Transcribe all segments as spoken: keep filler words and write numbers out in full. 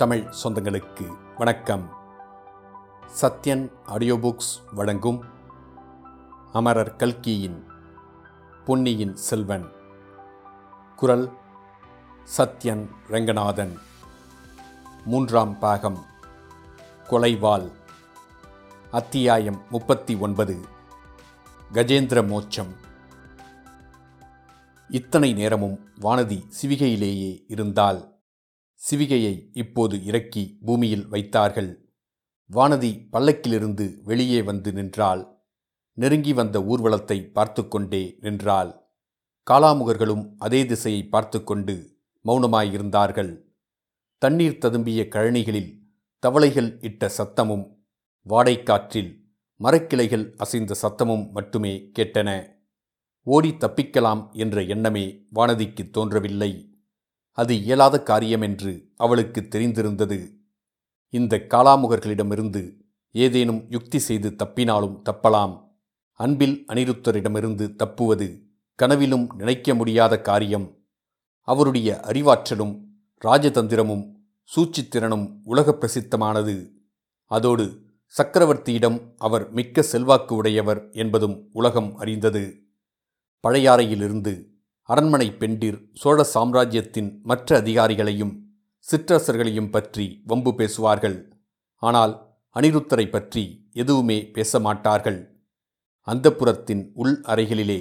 தமிழ் சொந்தங்களுக்கு வணக்கம். Sathyan audio books வழங்கும் அமரர் கல்கியின் பொன்னியின் செல்வன். குரல் சத்யன் ரங்கநாதன். மூன்றாம் பாகம் கொலைவாள். அத்தியாயம் முப்பத்தி ஒன்பது. கஜேந்திர மோட்சம். இத்தனை நேரமும் வானதி சிவிகையிலேயே இருந்தால் சிவிகையை இப்போது இறக்கி பூமியில் வைத்தார்கள். வானதி பல்லக்கிலிருந்து வெளியே வந்து நின்றாள். நெருங்கி வந்த ஊர்வலத்தை பார்த்து கொண்டே நின்றாள். காலாமுகர்களும் அதே திசையை பார்த்து கொண்டு மௌனமாயிருந்தார்கள். தண்ணீர் ததும்பிய கழனிகளில் தவளைகள் இட்ட சத்தமும் வாடைக்காற்றில் மரக்கிளைகள் அசைந்த சத்தமும் மட்டுமே கேட்டன. ஓடி தப்பிக்கலாம் என்ற எண்ணமே வானதிக்கு தோன்றவில்லை. அது இயலாத காரியமென்று அவளுக்கு தெரிந்திருந்தது. இந்த காலாமுகர்களிடமிருந்து ஏதேனும் யுக்தி செய்து தப்பினாலும் தப்பலாம். அன்பில் அனிருத்தரிடமிருந்து தப்புவது கனவிலும் நினைக்க முடியாத காரியம். அவருடைய அறிவாற்றலும் இராஜதந்திரமும் சூழ்ச்சித்திறனும் உலக பிரசித்தமானது. அதோடு சக்கரவர்த்தியிடம் அவர் மிக்க செல்வாக்கு உடையவர் என்பதும் உலகம் அறிந்தது. பழையாறையிலிருந்து அரண்மனை பெண்டிர் சோழ சாம்ராஜ்யத்தின் மற்ற அதிகாரிகளையும் சிற்றரசர்களையும் பற்றி வம்பு பேசுவார்கள். ஆனால் அனிருத்தரை பற்றி எதுவுமே பேச மாட்டார்கள். அந்தப்புரத்தின் உள் அறைகளிலே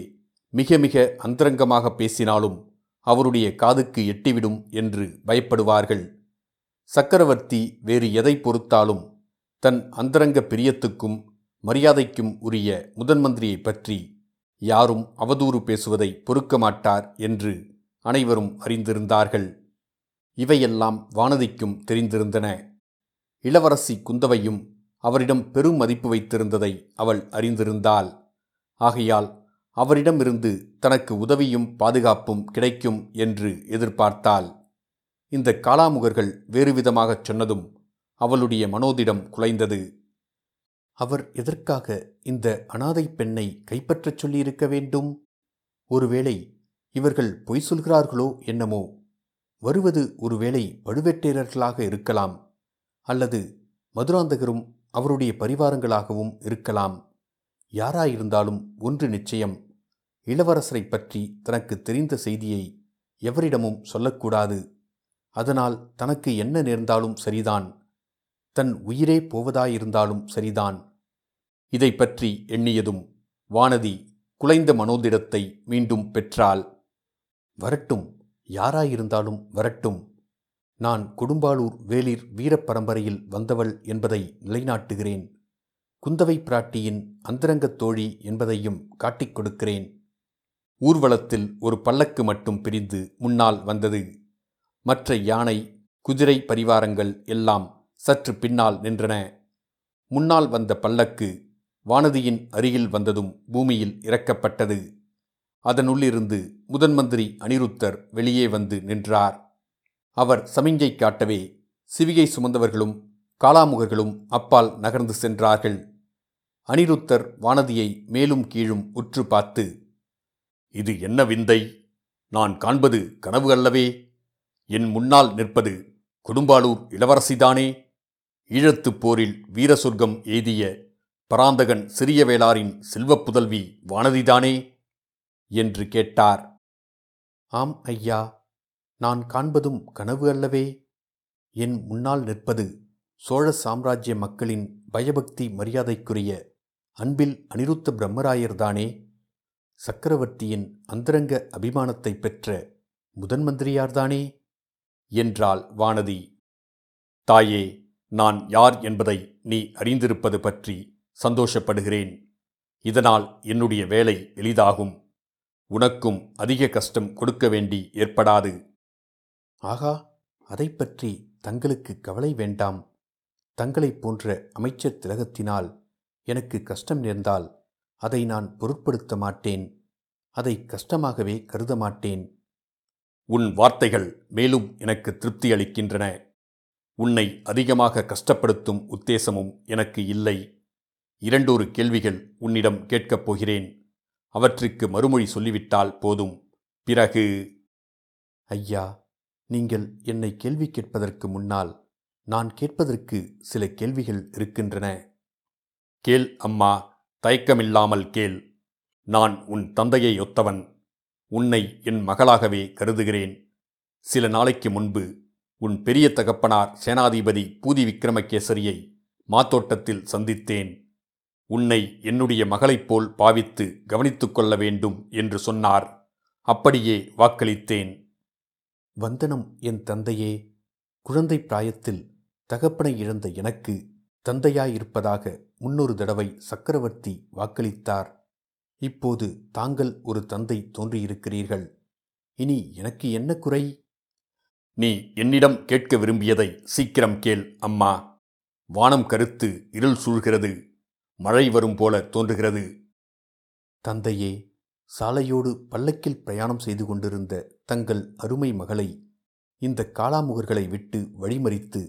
மிக மிக அந்தரங்கமாக பேசினாலும் அவருடைய காதுக்கு எட்டிவிடும் என்று பயப்படுவார்கள். சக்கரவர்த்தி வேறு எதை பொறுத்தாலும் தன் அந்தரங்க பிரியத்துக்கும் மரியாதைக்கும் உரிய முதன்மந்திரியை பற்றி யாரும் அவதூறு பேசுவதை பொறுக்க மாட்டார் என்று அனைவரும் அறிந்திருந்தார்கள். இவையெல்லாம் வானதிக்கும் தெரிந்திருந்தன. இளவரசி குந்தவையும் அவரிடம் பெரும் மதிப்பு வைத்திருந்ததை அவள் அறிந்திருந்தாள். ஆகையால் அவரிடமிருந்து தனக்கு உதவியும் பாதுகாப்பும் கிடைக்கும் என்று எதிர்பார்த்தாள். இந்த காலாமுகர்கள் வேறுவிதமாகச் சொன்னதும் அவளுடைய மனோதிடம் குலைந்தது. அவர் எதற்காக இந்த அனாதை பெண்ணை கைப்பற்றச் சொல்லியிருக்க வேண்டும்? ஒருவேளை இவர்கள் பொய் சொல்கிறார்களோ என்னமோ. வருவது ஒருவேளை பழுவேட்டையர்களாக இருக்கலாம், அல்லது மதுராந்தகரும் அவருடைய பரிவாரங்களாகவும் இருக்கலாம். யாராயிருந்தாலும் ஒன்று நிச்சயம், இளவரசரை பற்றி தனக்கு தெரிந்த செய்தியை எவரிடமும் சொல்லக்கூடாது. அதனால் தனக்கு என்ன நேர்ந்தாலும் சரிதான், தன் உயிரே போவதாயிருந்தாலும் சரிதான். இதை பற்றி எண்ணியதும் வானதி குலைந்த மனோதிடத்தை மீண்டும் பெற்றாள். வரட்டும், யாராயிருந்தாலும் வரட்டும், நான் கொடும்பாளூர் வேளிர் வீரப்பரம்பரையில் வந்தவள் என்பதை நிலைநாட்டுகிறேன். குந்தவை பிராட்டியின் அந்தரங்கத் தோழி என்பதையும் காட்டிக் கொடுக்கிறேன். ஊர்வலத்தில் ஒரு பல்லக்கு மட்டும் பிரிந்து முன்னால் வந்தது. மற்ற யானை குதிரை பரிவாரங்கள் எல்லாம் சற்று பின்னால் நின்றன. முன்னால் வந்த பல்லக்கு வானதியின் அருகில் வந்ததும் பூமியில் இறக்கப்பட்டது. அதனுள்ளிருந்து முதன்மந்திரி அனிருத்தர் வெளியே வந்து நின்றார். அவர் சமிஞ்சை காட்டவே சிவிகை சுமந்தவர்களும் காலாமுகர்களும் அப்பால் நகர்ந்து சென்றார்கள். அனிருத்தர் வானதியை மேலும் கீழும் உற்று பார்த்து, இது என்ன விந்தை? நான் காண்பது கனவு அல்லவே. என் முன்னால் நிற்பது கொடும்பாளூர் இளவரசிதானே? ஈழத்துப் போரில் வீர சொர்க்கம் எய்திய பராந்தகன் சிறியவேளாரின் செல்வப் புதல்வி வானதிதானே என்று கேட்டார். ஆம் ஐயா, நான் காண்பதும் கனவு அல்லவே. என் முன்னால் நிற்பது சோழ சாம்ராஜ்ய மக்களின் பயபக்தி மரியாதைக்குரிய அன்பில் அனிருத்த பிரம்மராயர்தானே, சக்கரவர்த்தியின் அந்தரங்க அபிமானத்தை பெற்ற முதன்மந்திரியார்தானே என்றாள் வானதி. தாயே, நான் யார் என்பதை நீ அறிந்திருப்பது பற்றி சந்தோஷப்படுகிறேன். இதனால் என்னுடைய வேலை எளிதாகும். உனக்கும் அதிக கஷ்டம் கொடுக்க வேண்டி ஏற்படாது. ஆகா, அதை பற்றி தங்களுக்கு கவலை வேண்டாம். தங்களைப் போன்ற அமைச்சர் திலகத்தினால் எனக்கு கஷ்டம் நேர்ந்தால் அதை நான் பொருட்படுத்த மாட்டேன். அதை கஷ்டமாகவே கருத மாட்டேன். உன் வார்த்தைகள் மேலும் எனக்கு திருப்தி அளிக்கின்றன. உன்னை அதிகமாக கஷ்டப்படுத்தும் உத்தேசமும் எனக்கு இல்லை. இரண்டொரு கேள்விகள் உன்னிடம் கேட்கப் போகிறேன். அவற்றுக்கு மறுமொழி சொல்லிவிட்டால் போதும். பிறகு... ஐயா, நீங்கள் என்னை கேள்வி கேட்பதற்கு முன்னால் நான் கேட்பதற்கு சில கேள்விகள் இருக்கின்றன. கேள் அம்மா, தயக்கமில்லாமல் கேள். நான் உன் தந்தையை ஒத்தவன். உன்னை என் மகளாகவே கருதுகிறேன். சில நாளைக்கு முன்பு உன் பெரிய தகப்பனார் சேனாதிபதி பூதி விக்ரமகேசரியை மாத்தோட்டத்தில் சந்தித்தேன். உன்னை என்னுடைய மகளைப் போல் பாவித்து கவனித்து கொள்ள வேண்டும் என்று சொன்னார். அப்படியே வாக்களித்தேன். வந்தனம் என் தந்தையே. குழந்தை பிராயத்தில் தகப்பனை இழந்த எனக்கு தந்தையாயிருப்பதாக முன்னொரு தடவை சக்கரவர்த்தி வாக்களித்தார். இப்போது தாங்கள் ஒரு தந்தை தோன்றியிருக்கிறீர்கள். இனி எனக்கு என்ன குறை? நீ என்னிடம் கேட்க விரும்பியதை சீக்கிரம் கேள் அம்மா. வானம் கருத்து இருள் சூழ்கிறது. மழை வரும் போல தோன்றுகிறது. தந்தையே, சாலையோடு பல்லக்கில் பிரயாணம் செய்து கொண்டிருந்த தங்கள் அருமை மகளை இந்த காளாமுகர்களை விட்டு வழிமறித்து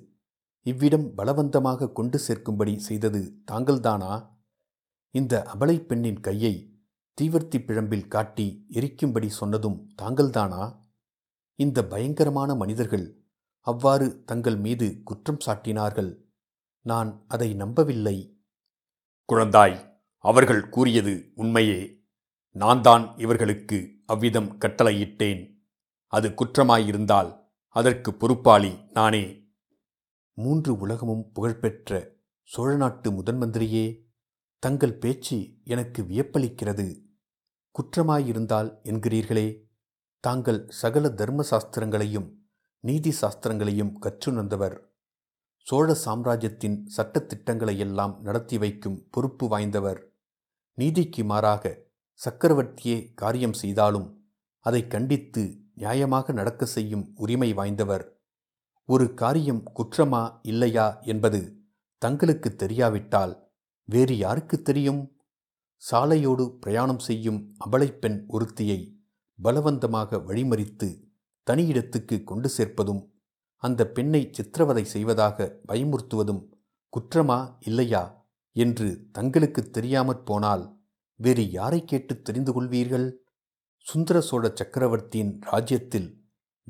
இவ்விடம் பலவந்தமாக கொண்டு சேர்க்கும்படி செய்தது தாங்கள்தானா? இந்த அபலை பெண்ணின் கையை தீவர்த்தி பிழம்பில் காட்டி எரிக்கும்படி சொன்னதும் தாங்கள்தானா? இந்த பயங்கரமான மனிதர்கள் அவ்வாறு தங்கள் மீது குற்றம் சாட்டினார்கள். நான் அதை நம்பவில்லை. குழந்தாய், அவர்கள் கூறியது உண்மையே. நான் தான் இவர்களுக்கு அவ்விதம் கட்டளையிட்டேன். அது குற்றமாயிருந்தால் அதற்கு பொறுப்பாளி நானே. மூன்று உலகமும் புகழ்பெற்ற சோழ நாட்டு முதன்மந்திரியே, தங்கள் பேச்சு எனக்கு வியப்பளிக்கிறது. குற்றமாயிருந்தால் என்கிறீர்களே. தாங்கள் சகல தர்ம சாஸ்திரங்களையும் நீதி சாஸ்திரங்களையும் கற்றுணர்ந்தவர். சோழ சாம்ராஜ்யத்தின் சட்டத்திட்டங்களையெல்லாம் நடத்தி வைக்கும் பொறுப்பு வாய்ந்தவர். நீதிக்கு மாறாக சக்கரவர்த்தியே காரியம் செய்தாலும் அதை கண்டித்து நியாயமாக நடக்க செய்யும் உரிமை வாய்ந்தவர். ஒரு காரியம் குற்றமா இல்லையா என்பது தங்களுக்கு தெரியாவிட்டால் வேறு யாருக்கு தெரியும்? சாலையோடு பிரயாணம் செய்யும் அபலைப்பெண் ஒருத்தியை பலவந்தமாக வழிமறித்து தனியிடத்துக்கு கொண்டு சேர்ப்பதும் அந்த பெண்ணை சித்திரவதை செய்வதாக பயமுறுத்துவதும் குற்றமா இல்லையா என்று தங்களுக்கு தெரியாமற் போனால் வேறு யாரை கேட்டு தெரிந்து கொள்வீர்கள்? சுந்தரசோழ சக்கரவர்த்தியின் ராஜ்யத்தில்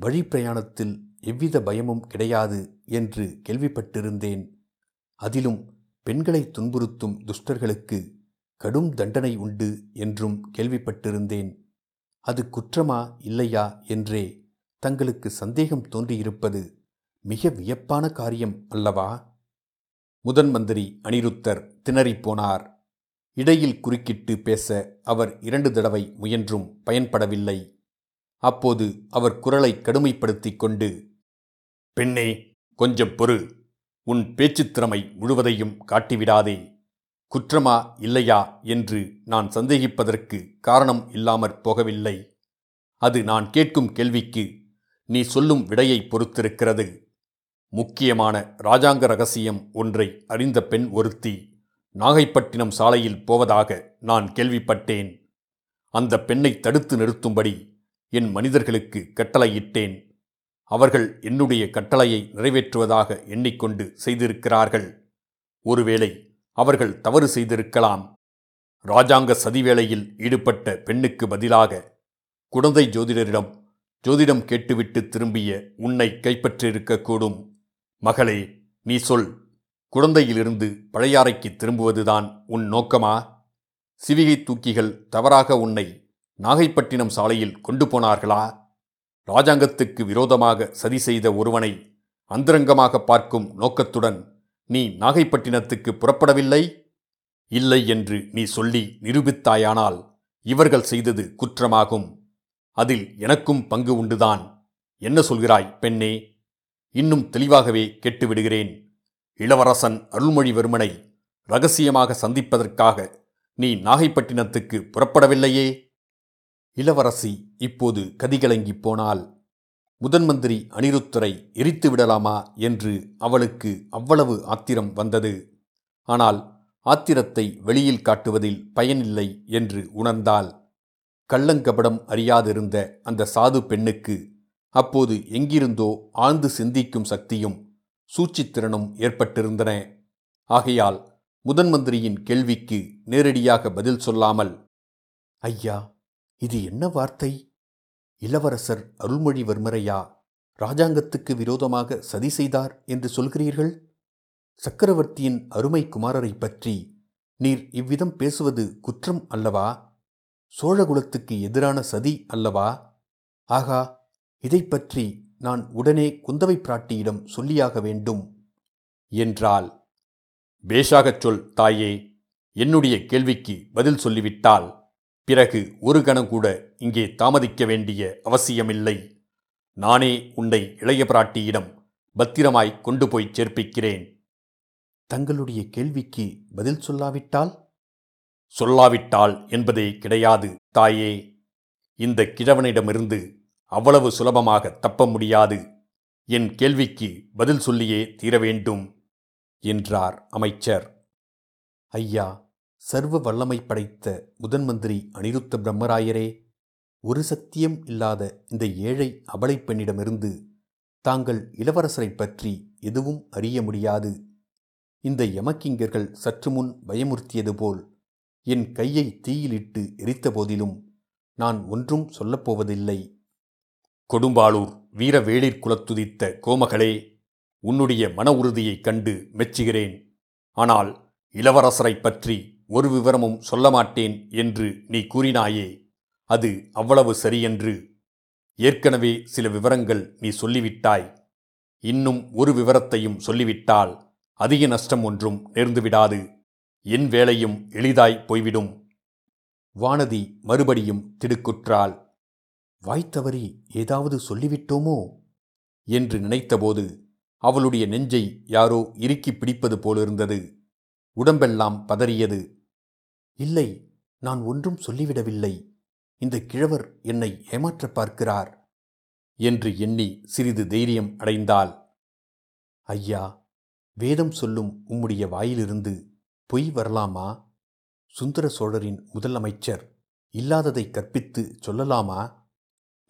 வழி பிரயாணத்தில் எவ்வித பயமும் கிடையாது என்று கேள்விப்பட்டிருந்தேன். அதிலும் பெண்களை துன்புறுத்தும் துஷ்டர்களுக்கு கடும் தண்டனை உண்டு என்றும் கேள்விப்பட்டிருந்தேன். அது குற்றமா இல்லையா என்றே தங்களுக்கு சந்தேகம் தோன்றியிருப்பது மிக வியப்பான காரியம் அல்லவா? முதன் மந்திரி அனிருத்தர் திணறிப்போனார். இடையில் குறுக்கிட்டு பேச அவர் இரண்டு தடவை முயன்றும் பயன்படவில்லை. அப்போது அவர் குரலை கடுமைப்படுத்தி கொண்டு, பெண்ணே, கொஞ்சம் பொறு. உன் பேச்சுத்திறமை முழுவதையும் காட்டிவிடாதே. குற்றமா இல்லையா என்று நான் சந்தேகிப்பதற்கு காரணம் இல்லாமற் போகவில்லை. அது நான் கேட்கும் கேள்விக்கு நீ சொல்லும் விடையை பொறுத்திருக்கிறது. முக்கியமான இராஜாங்க ரகசியம் ஒன்றை அறிந்த பெண் ஒருத்தி நாகைப்பட்டினம் சாலையில் போவதாக நான் கேள்விப்பட்டேன். அந்த பெண்ணை தடுத்து நிறுத்தும்படி என் மனிதர்களுக்கு கட்டளையிட்டேன். அவர்கள் என்னுடைய கட்டளையை நிறைவேற்றுவதாக எண்ணிக்கொண்டு செய்திருக்கிறார்கள். ஒருவேளை அவர்கள் தவறு செய்திருக்கலாம். இராஜாங்க சதிவேளையில் ஈடுபட்ட பெண்ணுக்கு பதிலாக குழந்தை ஜோதிடரிடம் ஜோதிடம் கேட்டுவிட்டு திரும்பிய உன்னை கைப்பற்றியிருக்கக்கூடும். மகளே, நீ சொல், குழந்தையிலிருந்து பழையாறைக்கு திரும்புவதுதான் உன் நோக்கமா? சிவிகை தூக்கிகள் தவறாக உன்னை நாகைப்பட்டினம் சாலையில் கொண்டு போனார்களா? இராஜாங்கத்துக்கு விரோதமாக சதி செய்த ஒருவனை அந்தரங்கமாக பார்க்கும் நோக்கத்துடன் நீ நாகைப்பட்டினத்துக்கு புறப்படவில்லை. இல்லை என்று நீ சொல்லி நிரூபித்தாயானால் இவர்கள் செய்தது குற்றமாகும். அதில் எனக்கும் பங்கு உண்டுதான். என்ன சொல்கிறாய் பெண்ணே? இன்னும் தெளிவாகவே கேட்டுவிடுகிறேன். இளவரசன் அருள்மொழிவர்மனை இரகசியமாக சந்திப்பதற்காக நீ நாகைப்பட்டினத்துக்கு புறப்படவில்லையே. இளவரசி இப்போது கதிகலங்கி போனால் முதன்மந்திரி அனிருத்தரை எரித்து விடலாமா என்று அவளுக்கு அவ்வளவு ஆத்திரம் வந்தது. ஆனால் ஆத்திரத்தை வெளியில் காட்டுவதில் பயனில்லை என்று உணர்ந்தாள். கள்ளங்கபடம் அறியாதிருந்த அந்த சாது பெண்ணுக்கு அப்போது எங்கிருந்தோ ஆழ்ந்து சிந்திக்கும் சக்தியும் சூழ்ச்சித்திறனும் ஏற்பட்டிருந்தன. ஆகையால் முதன்மந்திரியின் கேள்விக்கு நேரடியாக பதில் சொல்லாமல், ஐயா, இது என்ன வார்த்தை? இளவரசர் அருள்மொழிவர்மரையா இராஜாங்கத்துக்கு விரோதமாக சதி செய்தார் என்று சொல்கிறீர்கள்? சக்கரவர்த்தியின் அருமை குமாரரை பற்றி நீர் இவ்விதம் பேசுவது குற்றம் அல்லவா? சோழகுலத்துக்கு எதிரான சதி அல்லவா? ஆகா, இதை பற்றி நான் உடனே குந்தவை பிராட்டியிடம் சொல்லியாக வேண்டும் என்றாள். பேஷாகச் சொல் தாயே. என்னுடைய கேள்விக்கு பதில் சொல்லிவிட்டால் பிறகு ஒரு கணம் கூட இங்கே தாமதிக்க வேண்டிய அவசியமில்லை. நானே உன்னை இளைய பிராட்டியிடம் பத்திரமாய் கொண்டு போய் சேர்ப்பிக்கிறேன். தங்களுடைய கேள்விக்கு பதில் சொல்லாவிட்டால்? சொல்லாவிட்டால் என்பதே கிடையாது தாயே. இந்த கிழவனிடமிருந்து அவ்வளவு சுலபமாக தப்ப முடியாது. என் கேள்விக்கு பதில் சொல்லியே தீர வேண்டும் என்றார் அமைச்சர். ஐயா, சர்வ வல்லமை படைத்த முதன்மந்திரி அனிருத்த பிரம்மராயரே, ஒரு சத்தியம் இல்லாத இந்த ஏழை அபலை பெண்ணிடமிருந்து தாங்கள் இளவரசரை பற்றி எதுவும் அறிய முடியாது. இந்த யமக்கிங்கர்கள் சற்று முன் பயமுறுத்தியது போல் என் கையை தீயிலிட்டு எரித்த போதிலும் நான் ஒன்றும் சொல்லப்போவதில்லை. கொடும்பாளூர் வீர வேளிர் குலத்துதித்த கோமகளே, உன்னுடைய மன உறுதியைக் கண்டு மெச்சுகிறேன். ஆனால் இளவரசரை பற்றி ஒரு விவரமும் சொல்ல மாட்டேன் என்று நீ கூறினாயே, அது அவ்வளவு சரியன்று. ஏற்கனவே சில விவரங்கள் நீ சொல்லிவிட்டாய். இன்னும் ஒரு விவரத்தையும் சொல்லிவிட்டால் அதிக நஷ்டம் ஒன்றும் நேர்ந்துவிடாது. என் வேலையும் எளிதாய் போய்விடும். வானதி மறுபடியும் திடுக்குற்றாள். வாய்த்தவறி ஏதாவது சொல்லிவிட்டோமோ என்று நினைத்தபோது அவளுடைய நெஞ்சை யாரோ இறுக்கி பிடிப்பது போலிருந்தது. உடம்பெல்லாம் பதறியது. இல்லை, நான் ஒன்றும் சொல்லிவிடவில்லை. இந்த கிழவர் என்னை ஏமாற்ற பார்க்கிறார் என்று எண்ணி சிறிது தைரியம் அடைந்தாள். ஐயா, வேதம் சொல்லும் உம்முடைய வாயிலிருந்து பொய் வரலாமா? சுந்தர சோழரின் முதலமைச்சர் இல்லாததை கற்பித்து சொல்லலாமா?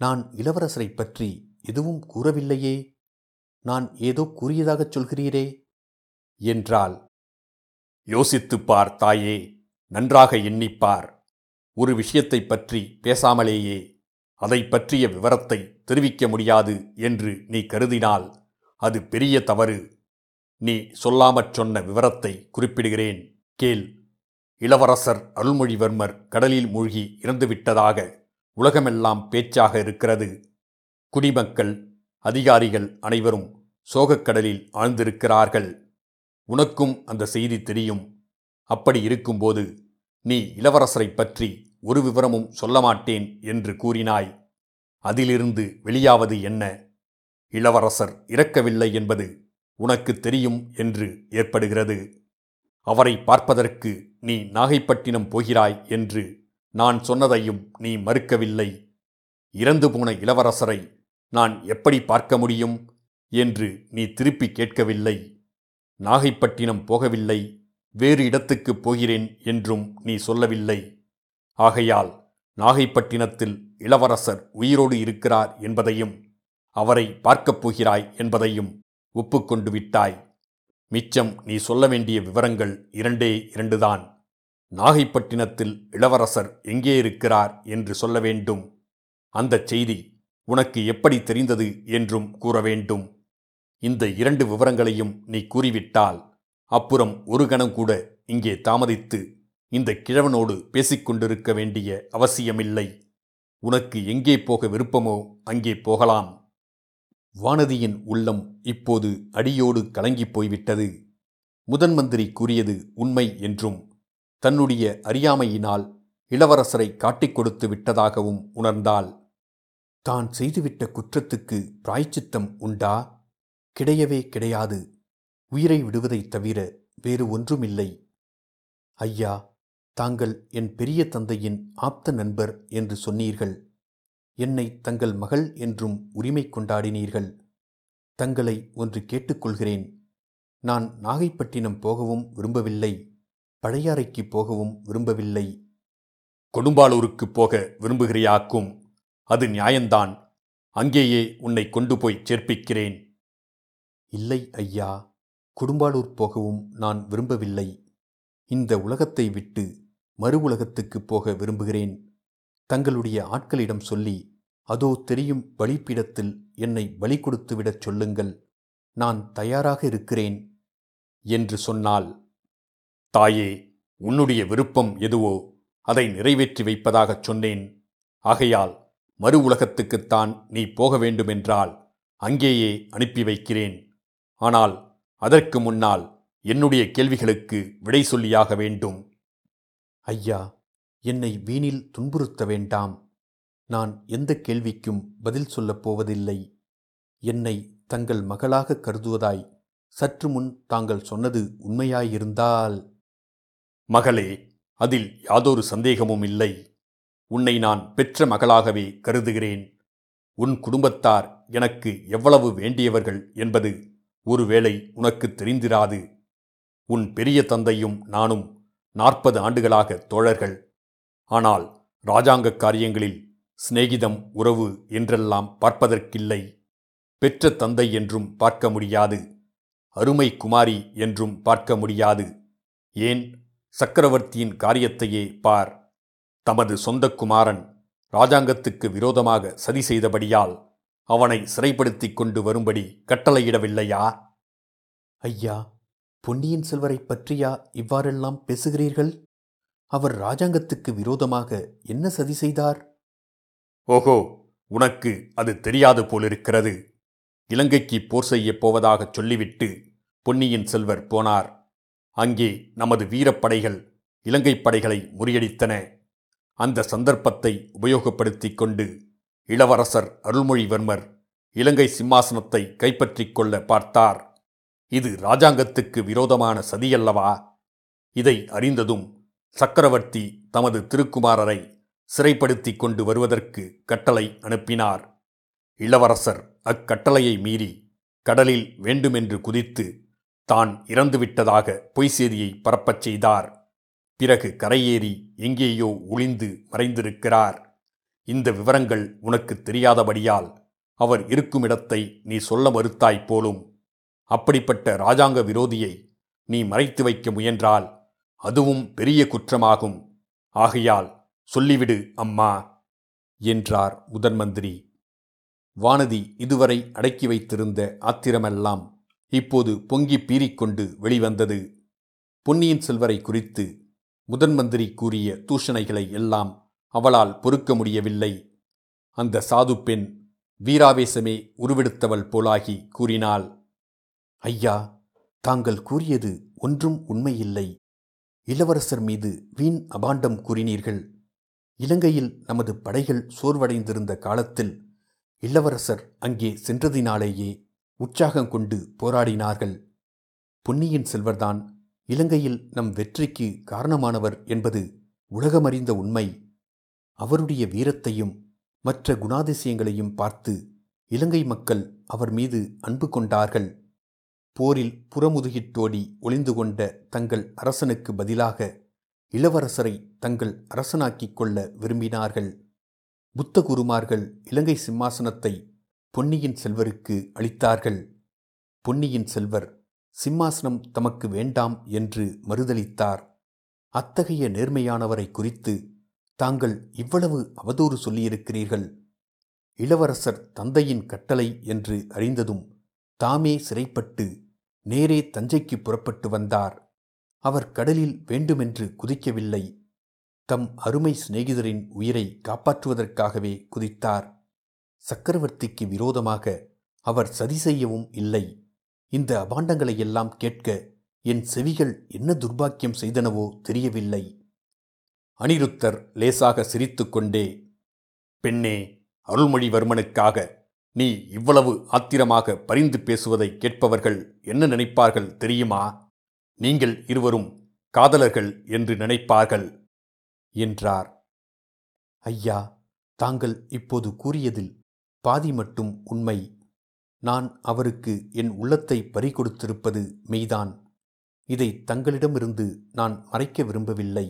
நான் இளவரசரை பற்றி எதுவும் கூறவில்லையே, நான் ஏதோ கூறியதாகச் சொல்கிறீரே என்றாள். யோசித்துப்பார் தாயே, நன்றாக எண்ணிப்பார். ஒரு விஷயத்தை பற்றி பேசாமலேயே அதை பற்றிய விவரத்தை தெரிவிக்க முடியாது என்று நீ கருதினால் அது பெரிய தவறு. நீ சொல்லாமற் சொன்ன விவரத்தை குறிப்பிடுகிறேன் கேள். இளவரசர் அருள்மொழிவர்மர் கடலில் மூழ்கி இறந்துவிட்டதாக உலகமெல்லாம் பேச்சாக இருக்கிறது. குடிமக்கள், அதிகாரிகள் அனைவரும் சோகக்கடலில் ஆழ்ந்திருக்கிறார்கள். உனக்கும் அந்த செய்தி தெரியும். அப்படி இருக்கும்போது நீ இளவரசரை பற்றி ஒரு விவரமும் சொல்ல மாட்டேன் என்று கூறினாய். அதிலிருந்து வெளியாவது என்ன? இளவரசர் இறக்கவில்லை என்பது உனக்கு தெரியும் என்று ஏற்படுகிறது. அவரை பார்ப்பதற்கு நீ நாகைப்பட்டினம் போகிறாய் என்று நான் சொன்னதையும் நீ மறுக்கவில்லை. இறந்து போன இளவரசரை நான் எப்படி பார்க்க முடியும் என்று நீ திருப்பி கேட்கவில்லை. நாகைப்பட்டினம் போகவில்லை, வேறு இடத்துக்கு போகிறேன் என்றும் நீ சொல்லவில்லை. ஆகையால் நாகைப்பட்டினத்தில் இளவரசர் உயிரோடு இருக்கிறார் என்பதையும் அவரை பார்க்கப் போகிறாய் என்பதையும் ஒப்புக்கொண்டு விட்டாய். மிச்சம் நீ சொல்ல வேண்டிய விவரங்கள் இரண்டே இரண்டுதான். நாகைப்பட்டினத்தில் இளவரசர் எங்கே இருக்கிறார் என்று சொல்ல வேண்டும். அந்த செய்தி உனக்கு எப்படி தெரிந்தது என்றும் கூற வேண்டும். இந்த இரண்டு விவரங்களையும் நீ கூறிவிட்டால் அப்புறம் ஒரு கணம் கூட இங்கே தாமதித்து இந்த கிழவனோடு பேசிக்கொண்டிருக்க வேண்டிய அவசியமில்லை. உனக்கு எங்கே போக விருப்பமோ அங்கே போகலாம். வானதியின் உள்ளம் இப்போது அடியோடு கலங்கிப் போய்விட்டது. முதன்மந்திரி கூறியது உண்மை என்றும் தன்னுடைய அறியாமையினால் இளவரசரை காட்டிக் கொடுத்து விட்டதாகவும் உணர்ந்தாள். தான் செய்துவிட்ட குற்றத்துக்கு பிராயச்சித்தம் உண்டா? கிடையவே கிடையாது. உயிரை விடுவதைத் தவிர வேறு ஒன்றுமில்லை. ஐயா, தாங்கள் என் பெரிய தந்தையின் ஆப்த நண்பர் என்று சொன்னீர்கள். என்னை தங்கள் மகள் என்றும் உரிமை கொண்டாடினீர்கள். தங்களை ஒன்று கேட்டுக்கொள்கிறேன். நான் நாகைப்பட்டினம் போகவும் விரும்பவில்லை, பழையாறைக்கு போகவும் விரும்பவில்லை. கொடும்பாளூருக்கு போக விரும்புகிறியாக்கும். அது நியாயந்தான். அங்கேயே உன்னை கொண்டு போய் சேர்ப்பிக்கிறேன். இல்லை ஐயா, கொடும்பாளூர் போகவும் நான் விரும்பவில்லை. இந்த உலகத்தை விட்டு மறு உலகத்துக்கு போக விரும்புகிறேன். தங்களுடைய ஆட்களிடம் சொல்லி அதோ தெரியும் பலிபீடத்தில் என்னை பலி கொடுத்துவிடச் சொல்லுங்கள், நான் தயாராக இருக்கிறேன் என்று சொன்னால், தாயே, உன்னுடைய விருப்பம் எதுவோ அதை நிறைவேற்றி வைப்பதாகச் சொன்னேன். ஆகையால் மறு உலகத்துக்குத்தான் நீ போக வேண்டுமென்றால் அங்கேயே அனுப்பி வைக்கிறேன். ஆனால் அதற்கு முன்னால் என்னுடைய கேள்விகளுக்கு விடை சொல்லியாக வேண்டும். ஐயா, என்னை வீணில் துன்புறுத்த வேண்டாம். நான் எந்த கேள்விக்கும் பதில் சொல்லப் போவதில்லை. என்னை தங்கள் மகளாக கருதுவதாய் சற்று முன் தாங்கள் சொன்னது உண்மையாயிருந்தால்... மகளே, அதில் யாதொரு சந்தேகமும் இல்லை. உன்னை நான் பெற்ற மகளாகவே கருதுகிறேன். உன் குடும்பத்தார் எனக்கு எவ்வளவு வேண்டியவர்கள் என்பது ஒருவேளை உனக்கு தெரிந்திராது. உன் பெரிய தந்தையும் நானும் நாற்பது ஆண்டுகளாக தோழர்கள். ஆனால் இராஜாங்க காரியங்களில் சிநேகிதம், உறவு என்றெல்லாம் பார்ப்பதற்கில்லை. பெற்ற தந்தை என்றும் பார்க்க முடியாது, அருமை குமாரி என்றும் பார்க்க முடியாது. ஏன், சக்கரவர்த்தியின் காரியத்தையே பார். தமது சொந்த குமாரன் இராஜாங்கத்துக்கு விரோதமாக சதி செய்தபடியால் அவனை சிறைப்படுத்தி கொண்டு வரும்படி கட்டளையிடவில்லையா? ஐயா, பொன்னியின் செல்வரை பற்றியா இவ்வாறெல்லாம் பேசுகிறீர்கள்? அவர் இராஜாங்கத்துக்கு விரோதமாக என்ன சதி செய்தார்? ஓஹோ, உனக்கு அது தெரியாது போலிருக்கிறது. இலங்கைக்கு போர் செய்யப் போவதாகச் சொல்லிவிட்டு பொன்னியின் செல்வர் போனார். அங்கே நமது வீரப்படைகள் இலங்கை படைகளை முறியடித்தன. அந்த சந்தர்ப்பத்தை உபயோகப்படுத்தி கொண்டு இளவரசர் அருள்மொழிவர்மர் இலங்கை சிம்மாசனத்தை கைப்பற்றிக் கொள்ள பார்த்தார். இது இராஜாங்கத்துக்கு விரோதமான சதியல்லவா? இதை அறிந்ததும் சக்கரவர்த்தி தமது திருக்குமாரரை சிறைப்படுத்தி கொண்டு வருவதற்கு கட்டளை அனுப்பினார். இளவரசர் அக்கட்டளையை மீறி கடலில் வேண்டுமென்று குதித்து தான் இறந்துவிட்டதாக பொய் செய்தியை பரப்பச் செய்தார். பிறகு கரையேறி எங்கேயோ ஒளிந்து மறைந்திருக்கிறார். இந்த விவரங்கள் உனக்கு தெரியாதபடியால் அவர் இருக்குமிடத்தை நீ சொல்ல மறுத்தாய் போலும். அப்படிப்பட்ட இராஜாங்க விரோதியை நீ மறைத்து வைக்க முயன்றால் அதுவும் பெரிய குற்றமாகும். ஆகையால் சொல்லிவிடு அம்மா என்றார் முதன்மந்திரி. வானதி இதுவரை அடக்கி வைத்திருந்த ஆத்திரமெல்லாம் இப்போது பொங்கி பீறிக்கொண்டு வெளிவந்தது. பொன்னியின் செல்வரை குறித்து முதன்மந்திரி கூறிய தூஷணைகளை எல்லாம் அவளால் பொறுக்க முடியவில்லை. அந்த சாது பெண் வீராவேசமே உருவெடுத்தவள் போலாகி கூறினாள், ஐயா, தாங்கள் கூறியது ஒன்றும் உண்மையில்லை. இளவரசர் மீது வீண் அபாண்டம் கூறினீர்கள். இலங்கையில் நமது படைகள் சோர்வடைந்திருந்த காலத்தில் இளவரசர் அங்கே சென்றதினாலேயே உற்சாகம் கொண்டு போராடினார்கள். பொன்னியின் செல்வர்தான் இலங்கையில் நம் வெற்றிக்கு காரணமானவர் என்பது உலகமறிந்த உண்மை. அவருடைய வீரத்தையும் மற்ற குணாதிசயங்களையும் பார்த்து இலங்கை மக்கள் அவர் மீது அன்பு கொண்டார்கள். போரில் புறமுதுகிட்டோடி ஒளிந்து கொண்ட தங்கள் அரசனுக்கு பதிலாக இளவரசரை தங்கள் அரசனாக்கிக் கொள்ள விரும்பினார்கள். புத்த குருமார்கள் இலங்கை சிம்மாசனத்தை பொன்னியின் செல்வருக்கு அளித்தார்கள். பொன்னியின் செல்வர் சிம்மாசனம் தமக்கு வேண்டாம் என்று மறுதளித்தார். அத்தகைய நேர்மையானவரை குறித்து தாங்கள் இவ்வளவு அவதூறு சொல்லியிருக்கிறீர்கள். இளவரசர் தந்தையின் கட்டளை என்று அறிந்ததும் தாமே சிறைப்பட்டு நேரே தஞ்சைக்கு புறப்பட்டு வந்தார். அவர் கடலில் வேண்டுமென்று குதிக்கவில்லை. தம் அருமை சிநேகிதரின் உயிரை காப்பாற்றுவதற்காகவே குதித்தார். சக்கரவர்த்திக்கு விரோதமாக அவர் சதி செய்யவும் இல்லை. இந்த அபாண்டங்களையெல்லாம் கேட்க என் செவிகள் என்ன துர்பாக்கியம் செய்தனவோ தெரியவில்லை. அனிருத்தர் லேசாக சிரித்துக்கொண்டே, பெண்ணே, அருள்மொழிவர்மனுக்காக நீ இவ்வளவு ஆத்திரமாக பரிந்து பேசுவதை கேட்பவர்கள் என்ன நினைப்பார்கள் தெரியுமா? நீங்கள் இருவரும் காதலர்கள் என்று நினைப்பார்கள் என்றார். ஐயா, தாங்கள் இப்போது கூறியதில் பாதி மட்டும் உண்மை. நான் அவருக்கு என் உள்ளத்தை பறிகொடுத்திருப்பது மெய்தான். இதை தங்களிடமிருந்து நான் மறைக்க விரும்பவில்லை.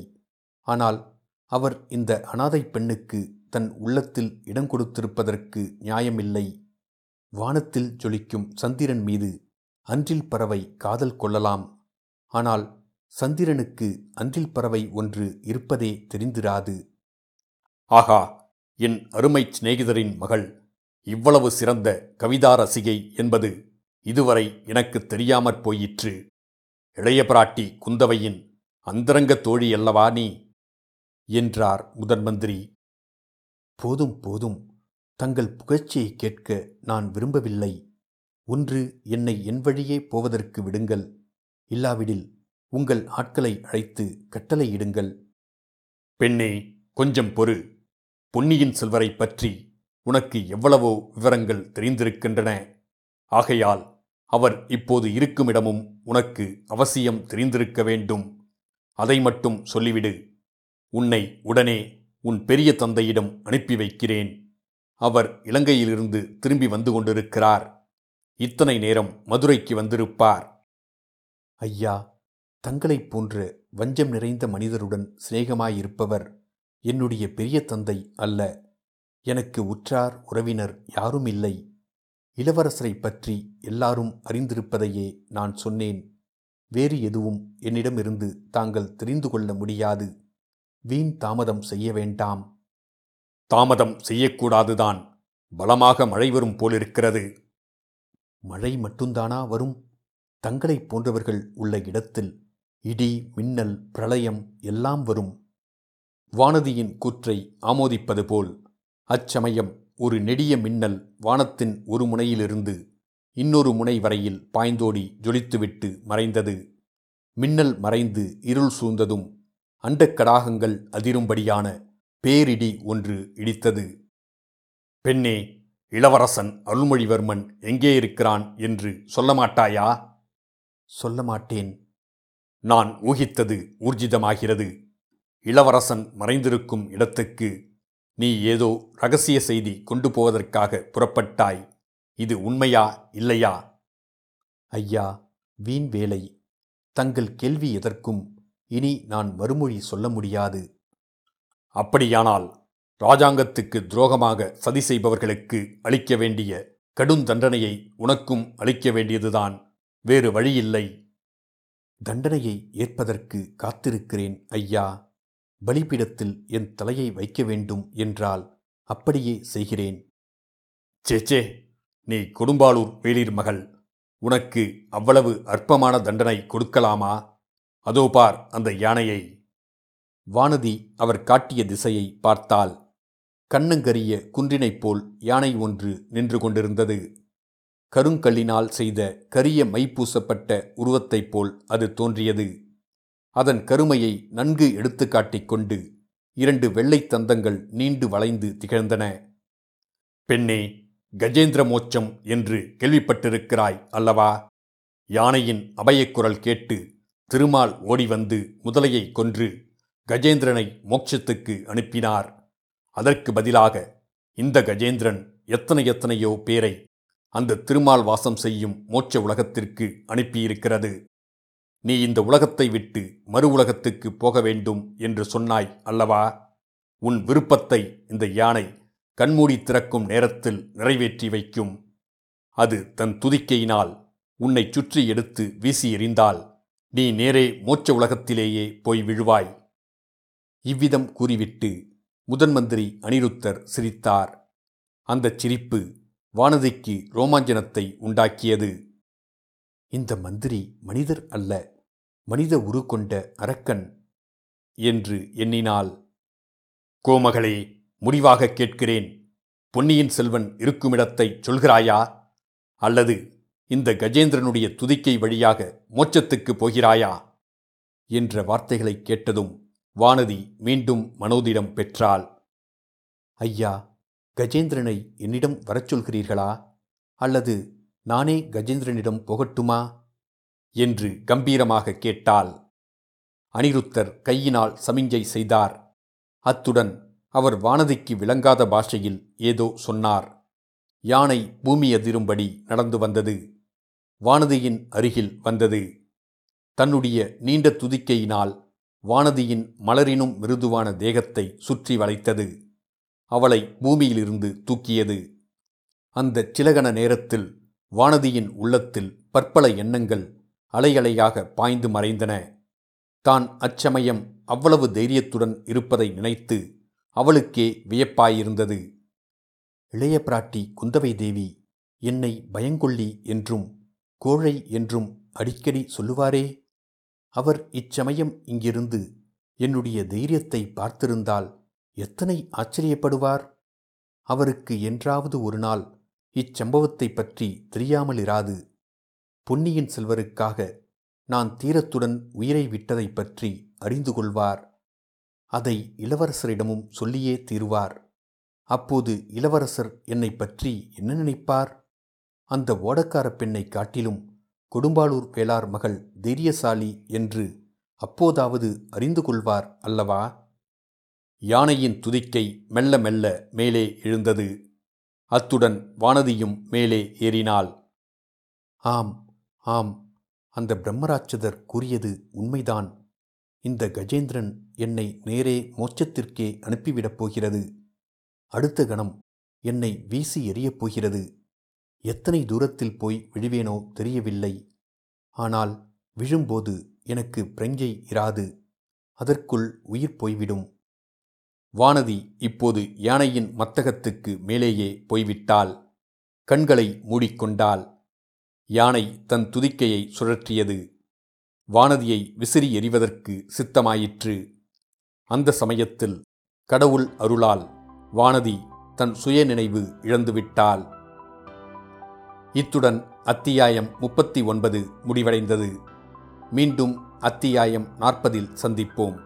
ஆனால் அவர் இந்த அனாதை பெண்ணுக்கு தன் உள்ளத்தில் இடம் கொடுத்திருப்பதற்கு நியாயமில்லை. வானத்தில் ஜொலிக்கும் சந்திரன் மீது அன்றில் பறவை காதல் கொள்ளலாம். ஆனால் சந்திரனுக்கு அன்றில் பறவை ஒன்று இருப்பதே தெரிந்திராது. ஆகா, என் அருமை சிநேகிதரின் மகள் இவ்வளவு சிறந்த கவிதா ரசிகை என்பது இதுவரை எனக்கு தெரியாமற் போயிற்று. இளைய பிராட்டி குந்தவையின் அந்தரங்க தோழி அல்லவா நீ என்றார் முதன்மந்திரி. போதும் போதும், தங்கள் புகழ்ச்சியை கேட்க நான் விரும்பவில்லை. ஒன்று என்னை என் வழியே போவதற்கு விடுங்கள், இல்லாவிடில் உங்கள் ஆட்களை அழைத்து கட்டளையிடுங்கள். பெண்ணே, கொஞ்சம் பொறு. பொன்னியின் செல்வரை பற்றி உனக்கு எவ்வளவோ விவரங்கள் தெரிந்திருக்கின்றன. ஆகையால் அவர் இப்போது இருக்குமிடமும் உனக்கு அவசியம் தெரிந்திருக்க வேண்டும். அதை மட்டும் சொல்லிவிடு. உன்னை உடனே உன் பெரிய தந்தையிடம் அனுப்பி வைக்கிறேன். அவர் இலங்கையிலிருந்து திரும்பி வந்து கொண்டிருக்கிறார். இத்தனை நேரம் மதுரைக்கு வந்திருப்பார். ஐயா, தங்களைப் போன்ற வஞ்சம் நிறைந்த மனிதருடன் சிநேகமாயிருப்பவர் என்னுடைய பெரிய தந்தை அல்ல. எனக்கு உற்றார் உறவினர் யாரும் இல்லை. இளவரசரை பற்றி எல்லாரும் அறிந்திருப்பதையே நான் சொன்னேன். வேறு எதுவும் என்னிடமிருந்து தாங்கள் தெரிந்து கொள்ள முடியாது. வீண் தாமதம் செய்ய வேண்டாம். தாமதம் செய்யக்கூடாதுதான். பலமாக மழை வரும் போலிருக்கிறது. மழை மட்டும்தானா வரும்? தங்களைப் போன்றவர்கள் உள்ள இடத்தில் இடி, மின்னல், பிரளயம் எல்லாம் வரும். வானதியின் கூற்றை ஆமோதிப்பது போல் அச்சமயம் ஒரு நெடிய மின்னல் வானத்தின் ஒரு முனையிலிருந்து இன்னொரு முனை வரையில் பாய்ந்தோடி ஜொலித்துவிட்டு மறைந்தது. மின்னல் மறைந்து இருள் சூழ்ந்ததும் அண்டக்கடாகங்கள் அதிரும்படியான பேரிடி ஒன்று இடித்தது. பெண்ணே, இளவரசன் அருள்மொழிவர்மன் எங்கே இருக்கிறான் என்று சொல்ல மாட்டாயா? சொல்ல மாட்டேன். நான் ஊகித்தது ஊர்ஜிதமாகிறது. இளவரசன் மறைந்திருக்கும் இடத்துக்கு நீ ஏதோ இரகசிய செய்தி கொண்டு போவதற்காக புறப்பட்டாய். இது உண்மையா இல்லையா? ஐயா, வீண் வேலை. தங்கள் கேள்வி எதற்கும் இனி நான் மறுமொழி சொல்ல முடியாது. அப்படியானால் இராஜாங்கத்துக்கு துரோகமாக சதி செய்பவர்களுக்கு அளிக்க வேண்டிய கடுந்தண்டனையை உனக்கும் அளிக்க வேண்டியதுதான். வேறு வழியில்லை. தண்டனையை ஏற்பதற்கு காத்திருக்கிறேன் ஐயா. பலிபீடத்தில் என் தலையை வைக்க வேண்டும் என்றால் அப்படியே செய்கிறேன். சேச்சே, நீ கொடும்பாளூர் வேளிர் மகள். உனக்கு அவ்வளவு அற்பமான தண்டனை கொடுக்கலாமா? அதோ பார் அந்த யானையை. வானதி அவர் காட்டிய திசையை பார்த்தாள். கண்ணங்கரிய குன்றினைப் போல் யானை ஒன்று நின்று கொண்டிருந்தது. கருங்கல்லினால் செய்த கரிய மைப்பூசப்பட்ட உருவத்தைப் போல் அது தோன்றியது. அதன் கருமையை நன்கு எடுத்துக்காட்டிக் கொண்டு இரண்டு வெள்ளைத் தந்தங்கள் நீண்டு வளைந்து திகழ்ந்தன. பெண்ணே, கஜேந்திர மோட்சம் என்று கேள்விப்பட்டிருக்கிறாய் அல்லவா? யானையின் அபயக்குரல் கேட்டு திருமால் ஓடி வந்து முதலையை கொன்று கஜேந்திரனை மோட்சத்துக்கு அனுப்பினார். அதற்கு பதிலாக இந்த கஜேந்திரன் எத்தனை எத்தனையோ பேரை அந்த திருமால் வாசம் செய்யும் மோட்ச உலகத்திற்கு அனுப்பியிருக்கிறது. நீ இந்த உலகத்தை விட்டு மறு உலகத்துக்கு போக வேண்டும் என்று சொன்னாய் அல்லவா? உன் விருப்பத்தை இந்த யானை கண்மூடி திறக்கும் நேரத்தில் நிறைவேற்றி வைக்கும். அது தன் துதிக்கையினால் உன்னை சுற்றி எடுத்து வீசி எறிந்தால் நீ நேரே மோட்ச உலகத்திலேயே போய் விழுவாய். இவ்விதம் கூறிவிட்டு முதன்மந்திரி அனிருத்தர் சிரித்தார். அந்தச் சிரிப்பு வானதிக்கு ரோமாஞ்சனத்தை உண்டாக்கியது. இந்த மந்திரி மனிதர் அல்ல, மனித உரு கொண்ட அரக்கன் என்று எண்ணினாள். கோமகளே, முடிவாக கேட்கிறேன். பொன்னியின் செல்வன் இருக்குமிடத்தை சொல்கிறாயா? அல்லது இந்த கஜேந்திரனுடைய துதிக்கை வழியாக மோட்சத்துக்கு போகிறாயா என்ற வார்த்தைகளை கேட்டதும் வானதி மீண்டும் மனோதிடம் பெற்றாள். ஐயா, கஜேந்திரனை என்னிடம் வரச் சொல்கிறீர்களா? அல்லது நானே கஜேந்திரனிடம் போகட்டுமா என்று கம்பீரமாக கேட்டாள். அனிருத்தர் கையினால் சமிஞ்சை செய்தார். அத்துடன் அவர் வானதிக்கு விளங்காத பாஷையில் ஏதோ சொன்னார். யானை பூமி அதிரும்படி நடந்து வந்தது. வானதியின் அருகில் வந்தது. தன்னுடைய நீண்ட துதிக்கையினால் வானதியின் மலரினும் மிருதுவான தேகத்தை சுற்றி வளைத்தது. அவளை பூமியிலிருந்து தூக்கியது. அந்த சிலகண நேரத்தில் வானதியின் உள்ளத்தில் பற்பல எண்ணங்கள் அலையலையாக பாய்ந்து மறைந்தன. தான் அச்சமயம் அவ்வளவு தைரியத்துடன் இருப்பதை நினைத்து அவளுக்கே வியப்பாயிருந்தது. இளைய பிராட்டி குந்தவை தேவி என்னை பயங்கொள்ளி என்றும் கோழை என்றும் அடிக்கடி சொல்லுவாரே, அவர் இச்சமயம் இங்கிருந்து என்னுடைய தைரியத்தை பார்த்திருந்தால் எத்தனை ஆச்சரியப்படுவார். அவருக்கு என்றாவது ஒரு நாள் இச்சம்பவத்தை பற்றி தெரியாமலிராது. பொன்னியின் செல்வருக்காக நான் தீரத்துடன் உயிரை விட்டதை பற்றி அறிந்து கொள்வார். அதை இளவரசரிடமும் சொல்லியே தீருவார். அப்போது இளவரசர் என்னை பற்றி என்ன நினைப்பார்? அந்த ஓடக்கார பெண்ணை காட்டிலும் கொடும்பாளூர் வேளார் மகள் தைரியசாலி என்று அப்போதாவது அறிந்து கொள்வார் அல்லவா? யானையின் துதிக்கை மெல்ல மெல்ல மேலே எழுந்தது. அத்துடன் வானதியும் மேலே ஏறினாள். ஆம் ஆம், அந்த பிரம்மராட்சதர் கூறியது உண்மைதான். இந்த கஜேந்திரன் என்னை நேரே மோட்சத்திற்கே அனுப்பிவிடப் போகிறது. அடுத்த கணம் என்னை வீசி எறியப் போகிறது. எத்தனை தூரத்தில் போய் விழுவேனோ தெரியவில்லை. ஆனால் விழும்போது எனக்கு பிரஞ்சை இராது. அதற்குள் உயிர் போய்விடும். வானதி இப்போது யானையின் மத்தகத்துக்கு மேலேயே போய்விட்டாள். கண்களை மூடிக்கொண்டாள். யானை தன் துதிக்கையை சுழற்றியது. வானதியை விசிறி எறிவதற்கு சித்தமாயிற்று. அந்த சமயத்தில் கடவுள் அருளால் வானதி தன் சுயநினைவு இழந்துவிட்டாள். இத்துடன் அத்தியாயம் முப்பத்தி ஒன்பது முடிவடைந்தது. மீண்டும் அத்தியாயம் நாற்பதில் சந்திப்போம்.